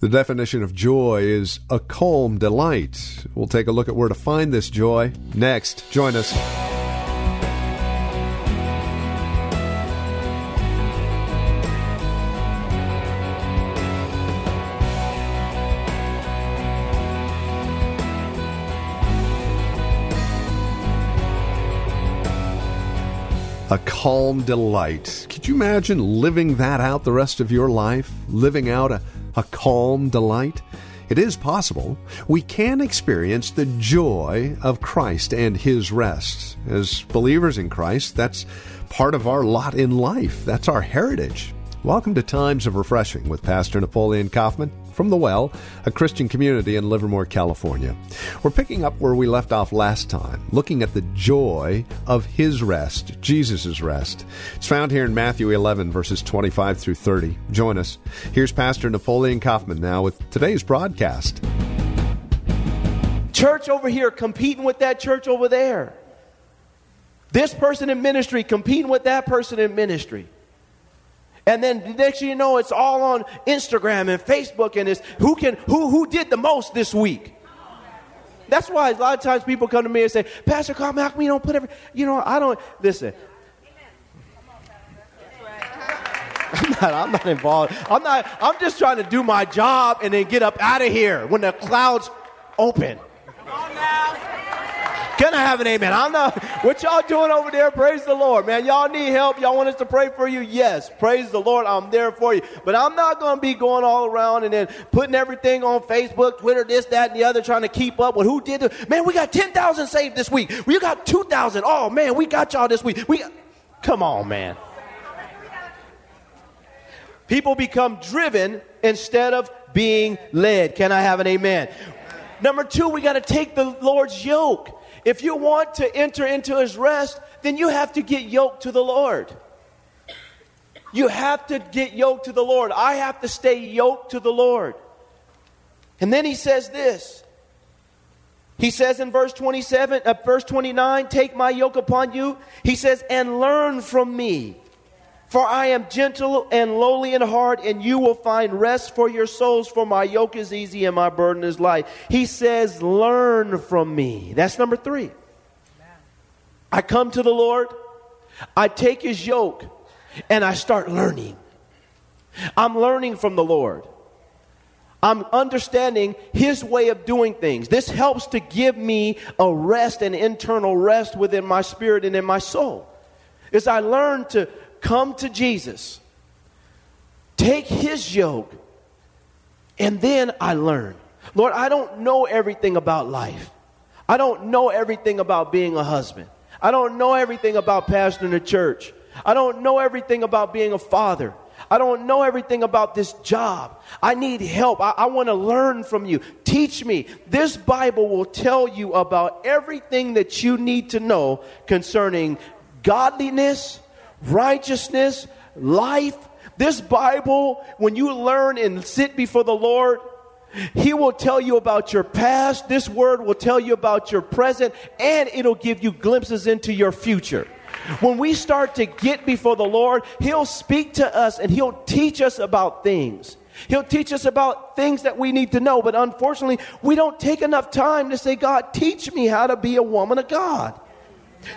The definition of joy is a calm delight. We'll take a look at where to find this joy next. Join us. A calm delight. Could you imagine living that out the rest of your life? Living out a calm delight? It is possible. We can experience the joy of Christ and His rest. As believers in Christ, that's part of our lot in life. That's our heritage. Welcome to Times of Refreshing with Pastor Napoleon Kaufman from The Well, a Christian community in Livermore, California. We're picking up where we left off last time, looking at the joy of His rest, Jesus' rest. It's found here in Matthew 11, verses 25 through 30. Join us. Here's Pastor Napoleon Kaufman now with today's broadcast. Church over here competing with that church over there. This person in ministry competing with that person in ministry. And then next thing you know, it's all on Instagram and Facebook, and it's who did the most this week. That's why a lot of times people come to me and say, Pastor Kaufman, how come you don't put every, I don't, listen. I'm not involved. I'm just trying to do my job and then get up out of here when the clouds open. Come on now. Can I have an amen? I know what y'all doing over there. Praise the Lord, man. Y'all need help. Y'all want us to pray for you? Yes. Praise the Lord. I'm there for you. But I'm not going to be going all around and then putting everything on Facebook, Twitter, this, that, and the other, trying to keep up with who did it. Man, we got 10,000 saved this week. We got 2,000. Oh, man, we got y'all this week. Come on, man. People become driven instead of being led. Can I have an amen? Number two, we got to take the Lord's yoke. If you want to enter into His rest, then you have to get yoked to the Lord. You have to get yoked to the Lord. I have to stay yoked to the Lord. And then He says this. He says in verse 29, take my yoke upon you. He says, and learn from me. For I am gentle and lowly in heart, and you will find rest for your souls, for my yoke is easy and my burden is light. He says, learn from me. That's number three. I come to the Lord, I take His yoke, and I start learning. I'm learning from the Lord. I'm understanding His way of doing things. This helps to give me a rest, an internal rest within my spirit and in my soul. As I learn to come to Jesus, take His yoke, and then I learn. Lord, I don't know everything about life. I don't know everything about being a husband. I don't know everything about pastoring a church. I don't know everything about being a father. I don't know everything about this job. I need help. I want to learn from you. Teach me. This Bible will tell you about everything that you need to know concerning godliness, righteousness, life. This Bible, when you learn and sit before the Lord, He will tell you about your past. This word will tell you about your present, and it'll give you glimpses into your future. When we start to get before the Lord, He'll speak to us and He'll teach us about things. He'll teach us about things that we need to know, but unfortunately, we don't take enough time to say, God, teach me how to be a woman of God.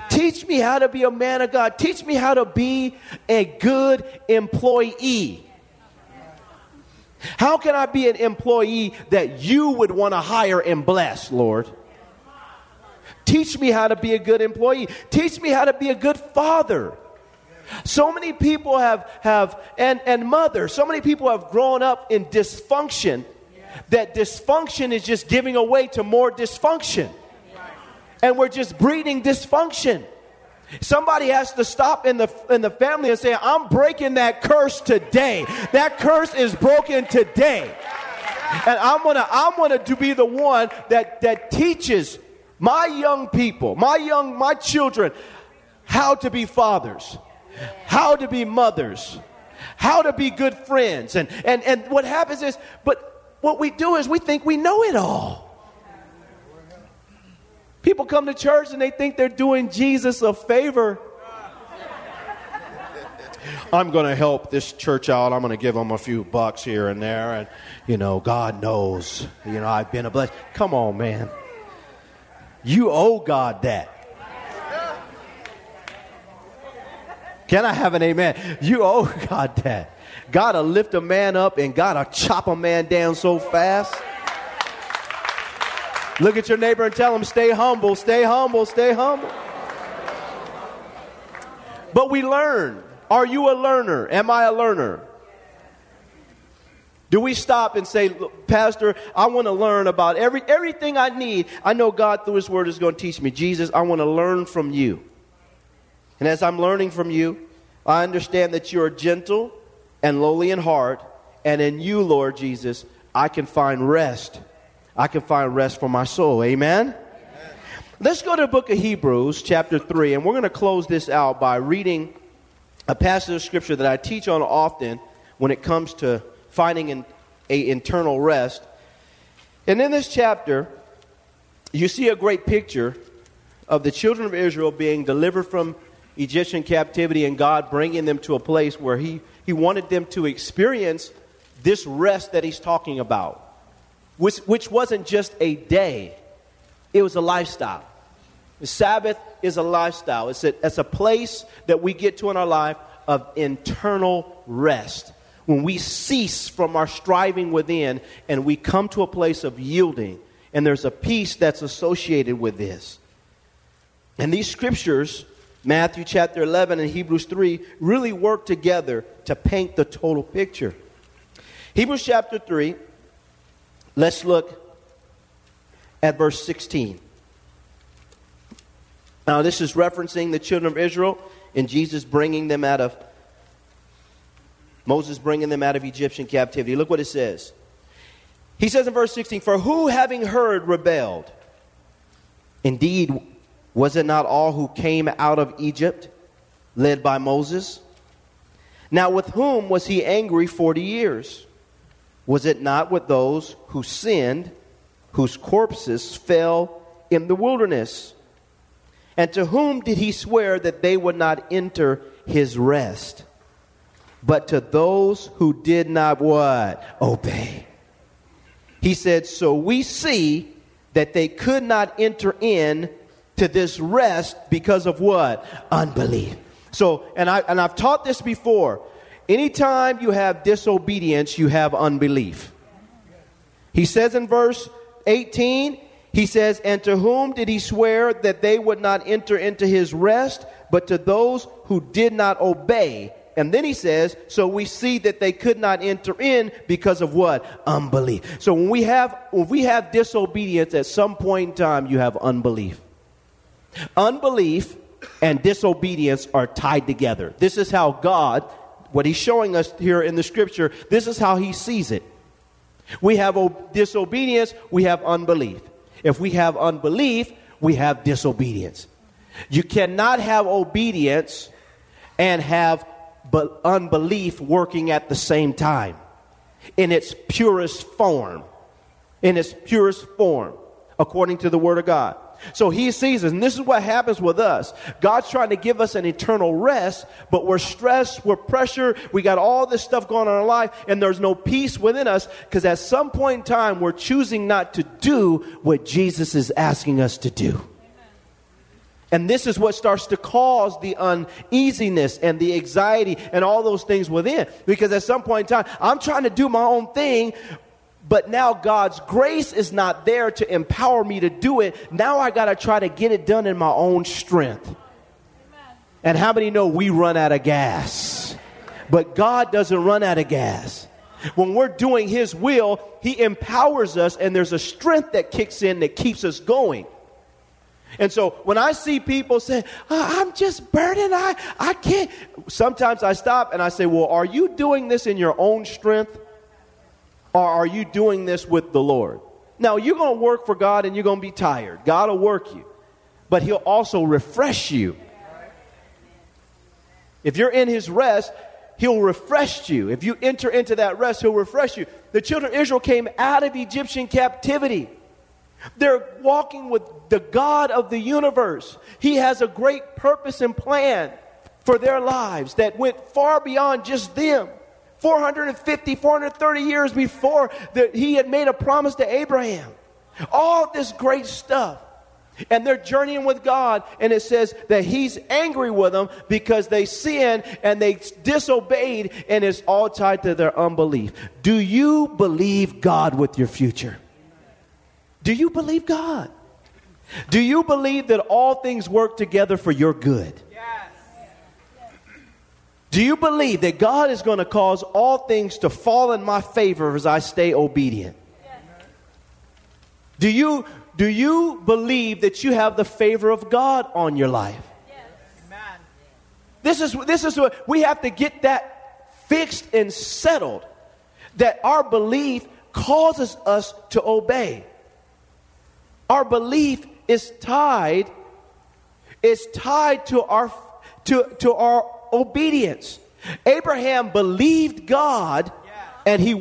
Teach me how to be a man of God. Teach me how to be a good employee. How can I be an employee that you would want to hire and bless, Lord? Teach me how to be a good employee. Teach me how to be a good father. So many people have and mother, so many people have grown up in dysfunction that dysfunction is just giving away to more dysfunction. And we're just breeding dysfunction. Somebody has to stop in the family and say, I'm breaking that curse today. That curse is broken today. And I'm gonna be the one that teaches my young people, my children, how to be fathers, how to be mothers, how to be good friends. And what happens is, but what we do is we think we know it all. People come to church and they think they're doing Jesus a favor. I'm going to help this church out. I'm going to give them a few bucks here and there. And, God knows, I've been a blessing. Come on, man. You owe God that. Can I have an amen? You owe God that. God will lift a man up and God will chop a man down so fast. Look at your neighbor and tell him, stay humble, stay humble, stay humble. But we learn. Are you a learner? Am I a learner? Do we stop and say, Pastor, I want to learn about everything I need. I know God through His Word is going to teach me. Jesus, I want to learn from you. And as I'm learning from you, I understand that you are gentle and lowly in heart. And in you, Lord Jesus, I can find rest. I can find rest for my soul. Amen? Amen. Let's go to the book of Hebrews, chapter 3. And we're going to close this out by reading a passage of Scripture that I teach on often when it comes to finding an internal rest. And in this chapter, you see a great picture of the children of Israel being delivered from Egyptian captivity and God bringing them to a place where He wanted them to experience this rest that He's talking about, which wasn't just a day. It was a lifestyle. The Sabbath is a lifestyle. It's a place that we get to in our life of internal rest. When we cease from our striving within and we come to a place of yielding, and there's a peace that's associated with this. And these scriptures, Matthew chapter 11 and Hebrews 3, really work together to paint the total picture. Hebrews chapter 3, let's look at verse 16. Now, this is referencing the children of Israel and Jesus bringing them out of Moses bringing them out of Egyptian captivity. Look what it says. He says in verse 16, "For who, having heard, rebelled? Indeed, was it not all who came out of Egypt, led by Moses? Now with whom was he angry 40 years? Was it not with those who sinned, whose corpses fell in the wilderness? And to whom did he swear that they would not enter his rest? But to those who did not what? Obey." He said, so we see that they could not enter in to this rest because of what? Unbelief. So, and I've taught this before. Anytime you have disobedience, you have unbelief. He says in verse 18, he says, and to whom did he swear that they would not enter into his rest? But to those who did not obey. And then he says, so we see that they could not enter in because of what? Unbelief. So when we have disobedience, at some point in time, you have unbelief. Unbelief and disobedience are tied together. This is how God, what He's showing us here in the Scripture, this is how He sees it. We have disobedience, we have unbelief. If we have unbelief, we have disobedience. You cannot have obedience and have unbelief working at the same time in its purest form, according to the Word of God. So He sees us, and this is what happens with us. God's trying to give us an eternal rest, but we're stressed, we're pressured, we got all this stuff going on in our life, and there's no peace within us because at some point in time we're choosing not to do what Jesus is asking us to do. And this is what starts to cause the uneasiness and the anxiety and all those things within. Because at some point in time, I'm trying to do my own thing, but now God's grace is not there to empower me to do it. Now I got to try to get it done in my own strength. Amen. And how many know we run out of gas? But God doesn't run out of gas. When we're doing His will, He empowers us, and there's a strength that kicks in that keeps us going. And so when I see people say, I'm just burdened, I can't. Sometimes I stop and I say, well, are you doing this in your own strength? Or are you doing this with the Lord? Now, you're going to work for God and you're going to be tired. God will work you. But he'll also refresh you. If you're in his rest, he'll refresh you. If you enter into that rest, he'll refresh you. The children of Israel came out of Egyptian captivity. They're walking with the God of the universe. He has a great purpose and plan for their lives that went far beyond just them. 430 years before that, he had made a promise to Abraham. All this great stuff. And they're journeying with God. And it says that he's angry with them because they sinned and they disobeyed. And it's all tied to their unbelief. Do you believe God with your future? Do you believe God? Do you believe that all things work together for your good? Yes. Do you believe that God is going to cause all things to fall in my favor as I stay obedient? Yes. Do you believe that you have the favor of God on your life? Yes. Amen. This is what we have to get that fixed and settled, that our belief causes us to obey. Our belief is tied to our obedience. Abraham believed God, and he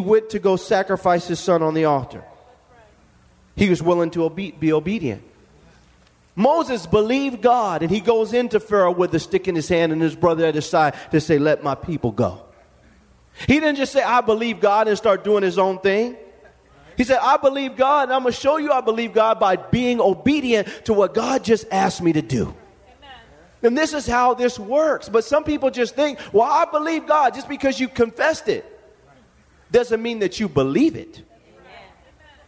went to go sacrifice his son on the altar. He was willing to be obedient. Moses believed God, and he goes into Pharaoh with a stick in his hand and his brother at his side to say, "Let my people go." He didn't just say, "I believe God," and start doing his own thing. He said, "I believe God, and I'm going to show you I believe God by being obedient to what God just asked me to do." Amen. And this is how this works. But some people just think, well, I believe God just because you confessed it. Doesn't mean that you believe it. Amen.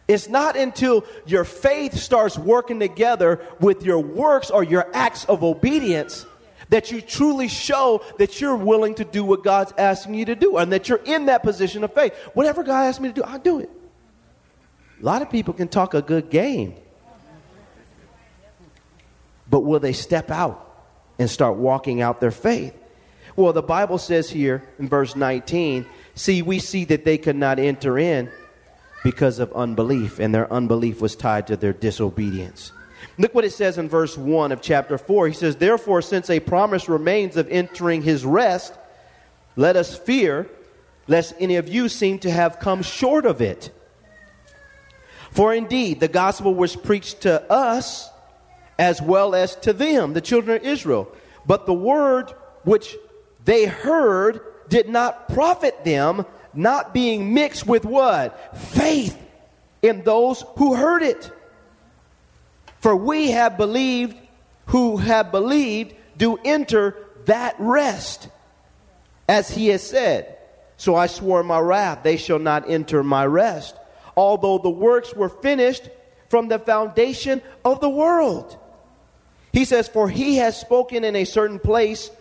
It's not until your faith starts working together with your works or your acts of obedience that you truly show that you're willing to do what God's asking you to do and that you're in that position of faith. Whatever God asks me to do, I'll do it. A lot of people can talk a good game, but will they step out and start walking out their faith? Well, the Bible says here in verse 19, we see that they could not enter in because of unbelief, and their unbelief was tied to their disobedience. Look what it says in verse 1 of chapter 4. He says, "Therefore, since a promise remains of entering his rest, let us fear lest any of you seem to have come short of it. For indeed, the gospel was preached to us as well as to them," the children of Israel. "But the word which they heard did not profit them, not being mixed with" what? "Faith in those who heard it. For we have believed, who have believed, do enter that rest, as he has said. So I swore in my wrath, they shall not enter my rest, although the works were finished from the foundation of the world." He says, "For he has spoken in a certain place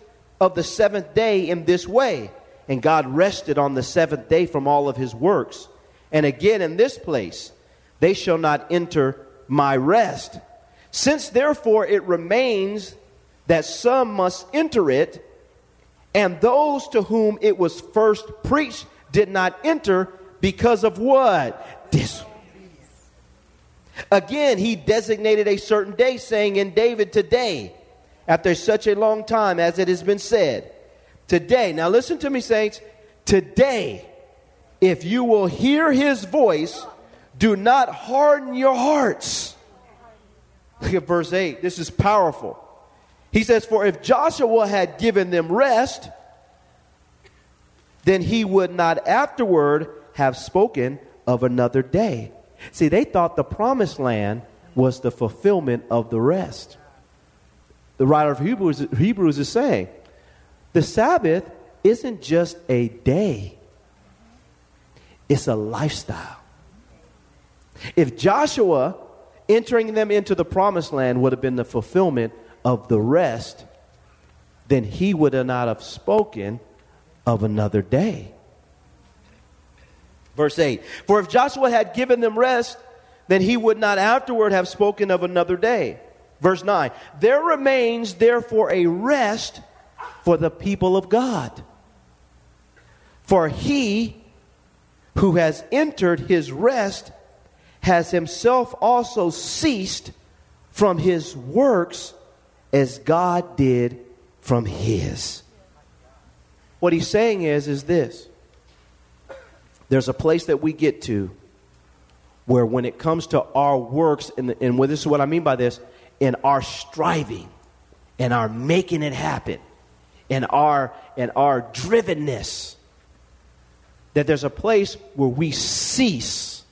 of the seventh day in this way, and God rested on the seventh day from all of his works. And again in this place, they shall not enter my rest. Since therefore it remains that some must enter it, and those to whom it was first preached did not enter because of" what? "This. Again, he designated a certain day, saying in David, today, after such a long time as it has been said, today." Now listen to me, saints. "Today, if you will hear his voice, do not harden your hearts." Look at verse 8. This is powerful. He says, "For if Joshua had given them rest, then he would not afterward have spoken of another day." See, they thought the promised land was the fulfillment of the rest. The writer of Hebrews is saying, the Sabbath isn't just a day. It's a lifestyle. If Joshua entering them into the promised land would have been the fulfillment of the rest, then he would have not have spoken of another day. Verse 8, "For if Joshua had given them rest, then he would not afterward have spoken of another day." Verse 9, "There remains therefore a rest for the people of God. For he who has entered his rest has himself also ceased from his works as God did from his. What he's saying is this. There's a place that we get to where when it comes to our works, and this is what I mean by this, in our striving and our making it happen and our drivenness, that there's a place where we cease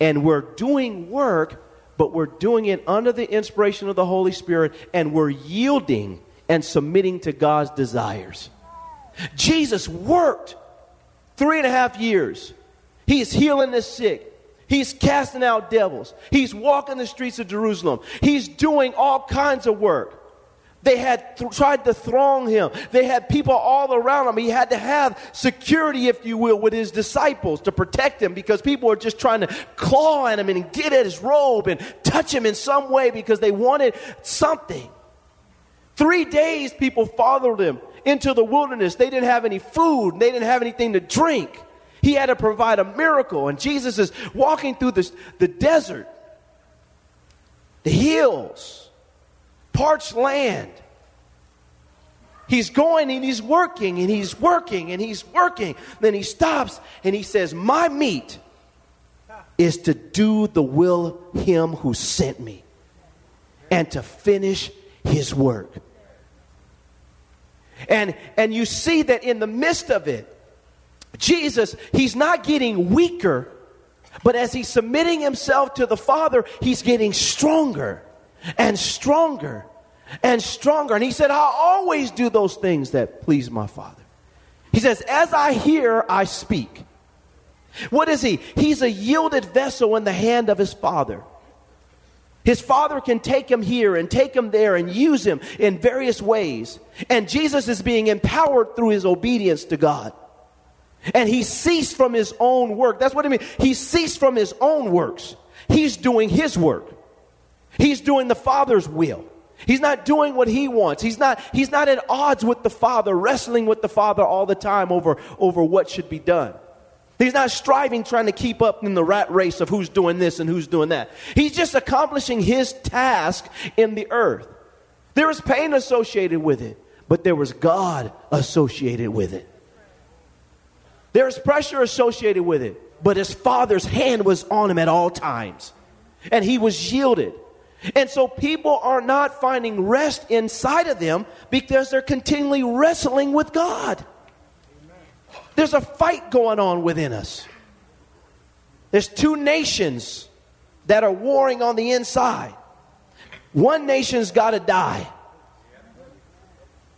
and we're doing work, but we're doing it under the inspiration of the Holy Spirit, and we're yielding and submitting to God's desires. Jesus worked 3.5 years. He's healing the sick. He's casting out devils. He's walking the streets of Jerusalem. He's doing all kinds of work. They had tried to throng him. They had people all around him. He had to have security, if you will, with his disciples to protect him, because people were just trying to claw at him and get at his robe and touch him in some way because they wanted something. 3 days people followed him into the wilderness. They didn't have any food. They didn't have anything to drink. He had to provide a miracle. And Jesus is walking through the desert, the hills, parched land. He's going and he's working and he's working and he's working. Then he stops and he says, my meat is to do the will of him who sent me and to finish his work. And you see that in the midst of it, Jesus, he's not getting weaker, but as he's submitting himself to the Father, he's getting stronger and stronger and stronger. And he said, I always do those things that please my Father. He says, as I hear, I speak. What is he? He's a yielded vessel in the hand of his Father. His Father can take him here and take him there and use him in various ways. And Jesus is being empowered through his obedience to God. And he ceased from his own work. That's what I mean. He ceased from his own works. He's doing his work. He's doing the Father's will. He's not doing what he wants. He's not at odds with the Father, wrestling with the Father all the time over what should be done. He's not striving, trying to keep up in the rat race of who's doing this and who's doing that. He's just accomplishing his task in the earth. There is pain associated with it, but there was God associated with it. There's pressure associated with it, but his Father's hand was on him at all times, and he was yielded. And so people are not finding rest inside of them because they're continually wrestling with God. Amen. There's a fight going on within us. There's two nations that are warring on the inside. One nation's got to die.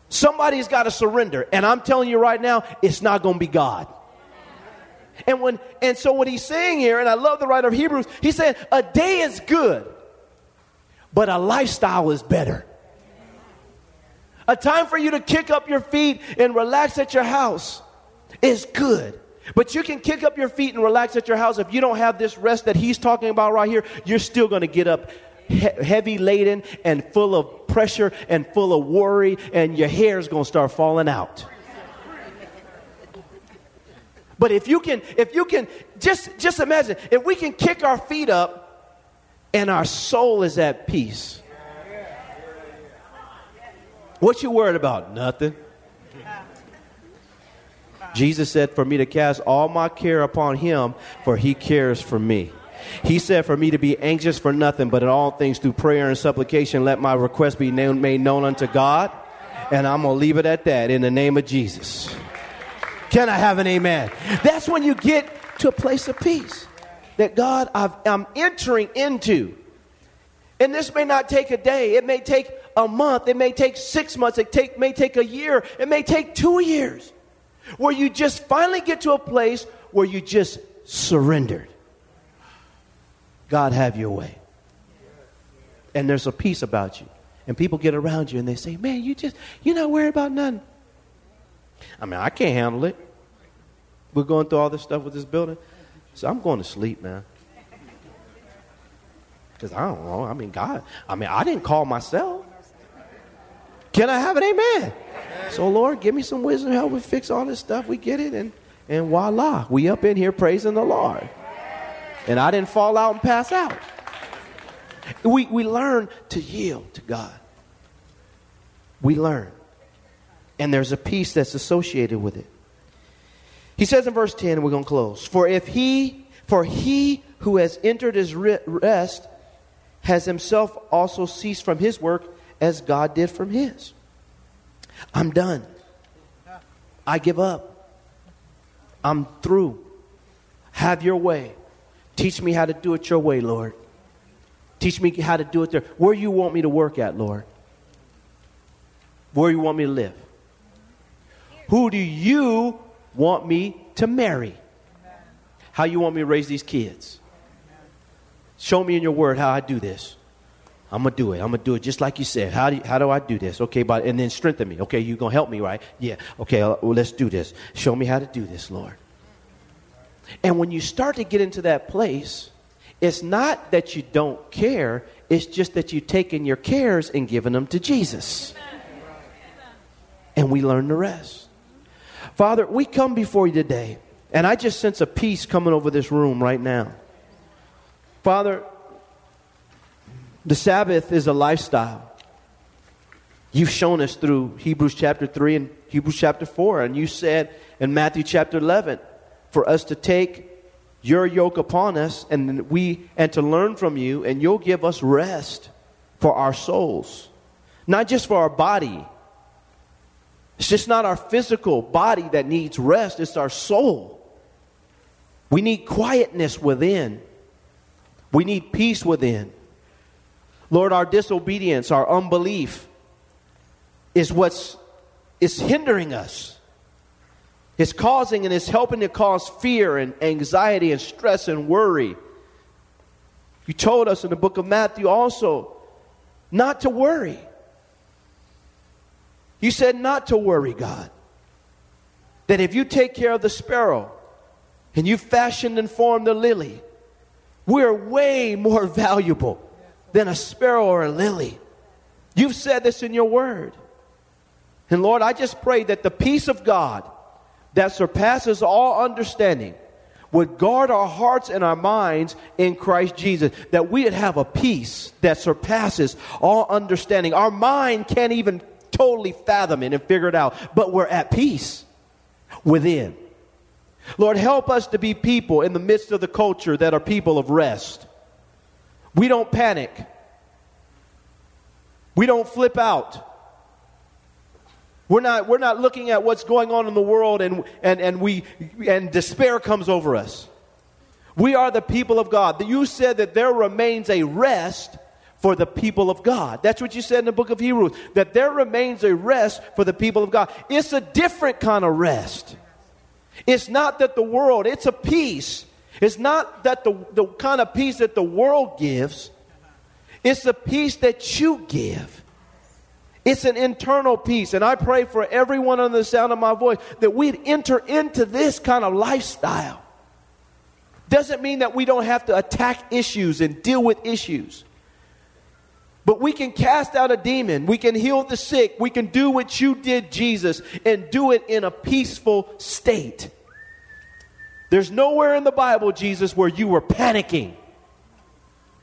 Somebody's got to surrender. And I'm telling you right now, it's not going to be God. And so what he's saying here, and I love the writer of Hebrews, he said, a day is good, but a lifestyle is better. A time for you to kick up your feet and relax at your house is good. But you can kick up your feet and relax at your house. If you don't have this rest that he's talking about right here, you're still going to get up heavy laden and full of pressure and full of worry, and your hair is going to start falling out. But if you can, just imagine, if we can kick our feet up and our soul is at peace. What you worried about? Nothing. Jesus said for me to cast all my care upon him, for he cares for me. He said for me to be anxious for nothing, but in all things through prayer and supplication, let my request be made known unto God. And I'm going to leave it at that in the name of Jesus. Can I have an amen? That's when you get to a place of peace that God, I'm entering into. And this may not take a day. It may take a month. It may take 6 months. May take a year. It may take 2 years, where you just finally get to a place where you just surrendered. God, have your way. And there's a peace about you. And people get around you and they say, man, you're not worried about nothing. I mean, I can't handle it. We're going through all this stuff with this building. So I'm going to sleep, man. Because I don't know. I mean, God, I didn't call myself. Can I have an amen? So, Lord, give me some wisdom, help me fix all this stuff. We get it. And and voila, we up in here praising the Lord. And I didn't fall out and pass out. We learn to yield to God. We learn. And there's a peace that's associated with it. He says in verse 10, and we're going to close. For he who has entered his rest has himself also ceased from his work as God did from his. I'm done. I give up. I'm through. Have your way. Teach me how to do it your way, Lord. Teach me how to do it there. Where you want me to work at, Lord? Where you want me to live? Who do you want me to marry? How you want me to raise these kids? Show me in your word how I do this. I'm going to do it. I'm going to do it just like you said. How do I do this? Okay, but and then strengthen me. Okay, you're going to help me, right? Yeah. Okay, well, let's do this. Show me how to do this, Lord. And when you start to get into that place, it's not that you don't care. It's just that you're taking your cares and giving them to Jesus. And we learn the rest. Father, we come before you today. And I just sense a peace coming over this room right now. Father, the Sabbath is a lifestyle. You've shown us through Hebrews chapter 3 and Hebrews chapter 4. And you said in Matthew chapter 11, for us to take your yoke upon us and to learn from you, and you'll give us rest for our souls. Not just for our body. It's just not our physical body that needs rest. It's our soul. We need quietness within. We need peace within. Lord, our disobedience, our unbelief is what's hindering us. It's causing and it's helping to cause fear and anxiety and stress and worry. You told us in the book of Matthew also not to worry. You said not to worry, God. That if you take care of the sparrow and you fashioned and formed the lily, we're way more valuable than a sparrow or a lily. You've said this in your word. And Lord, I just pray that the peace of God that surpasses all understanding would guard our hearts and our minds in Christ Jesus. That we would have a peace that surpasses all understanding. Our mind can't even totally fathom it and figure it out. But we're at peace within. Lord, help us to be people in the midst of the culture that are people of rest. We don't panic. We don't flip out. We're not looking at what's going on in the world and despair comes over us. We are the people of God. You said that there remains a rest for the people of God. That's what you said in the book of Hebrews. That there remains a rest for the people of God. It's a different kind of rest. It's not that the world, it's a peace. It's not that the kind of peace that the world gives. It's the peace that you give. It's an internal peace. And I pray for everyone under the sound of my voice that we'd enter into this kind of lifestyle. Doesn't mean that we don't have to attack issues and deal with issues. But we can cast out a demon. We can heal the sick. We can do what you did, Jesus, and do it in a peaceful state. There's nowhere in the Bible, Jesus, where you were panicking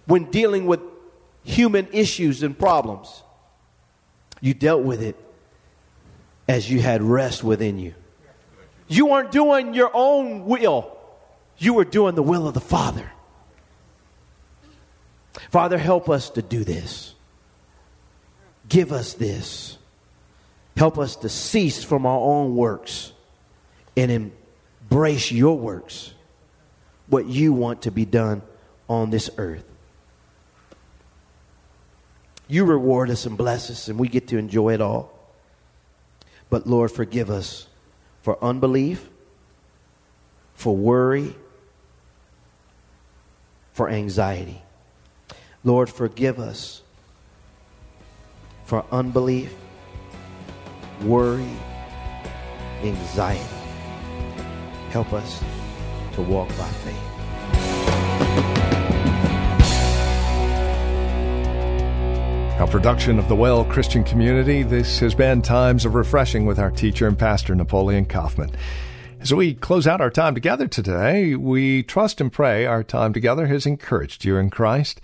when dealing with human issues and problems. You dealt with it as you had rest within you. You weren't doing your own will. You were doing the will of the Father. Father, help us to do this. Give us this. Help us to cease from our own works and embrace your works, what you want to be done on this earth. You reward us and bless us, and we get to enjoy it all. But Lord, forgive us for unbelief, for worry, for anxiety. Lord, forgive us for unbelief, worry, anxiety. Help us to walk by faith. A production of the Well Christian Community, this has been Times of Refreshing with our teacher and pastor, Napoleon Kaufman. As we close out our time together today, we trust and pray our time together has encouraged you in Christ,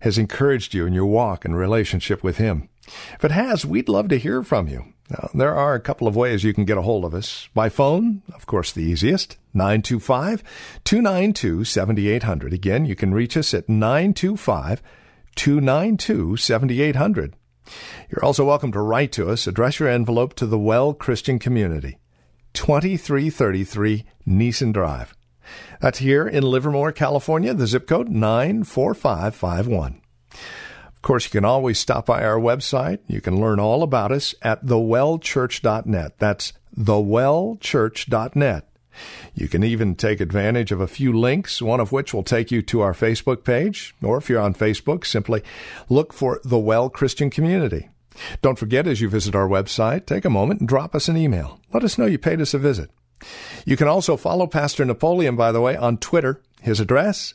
has encouraged you in your walk and relationship with Him. If it has, we'd love to hear from you. Now, there are a couple of ways you can get a hold of us. By phone, of course, the easiest, 925-292-7800. Again, you can reach us at 925-292-7800. You're also welcome to write to us. Address your envelope to The Well Christian Community, 2333 Neeson Drive. That's here in Livermore, California, the zip code 94551. Of course, you can always stop by our website. You can learn all about us at thewellchurch.net. That's thewellchurch.net. You can even take advantage of a few links, one of which will take you to our Facebook page, or if you're on Facebook, simply look for The Well Christian Community. Don't forget, as you visit our website, take a moment and drop us an email. Let us know you paid us a visit. You can also follow Pastor Napoleon, by the way, on Twitter. His address,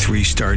Three-star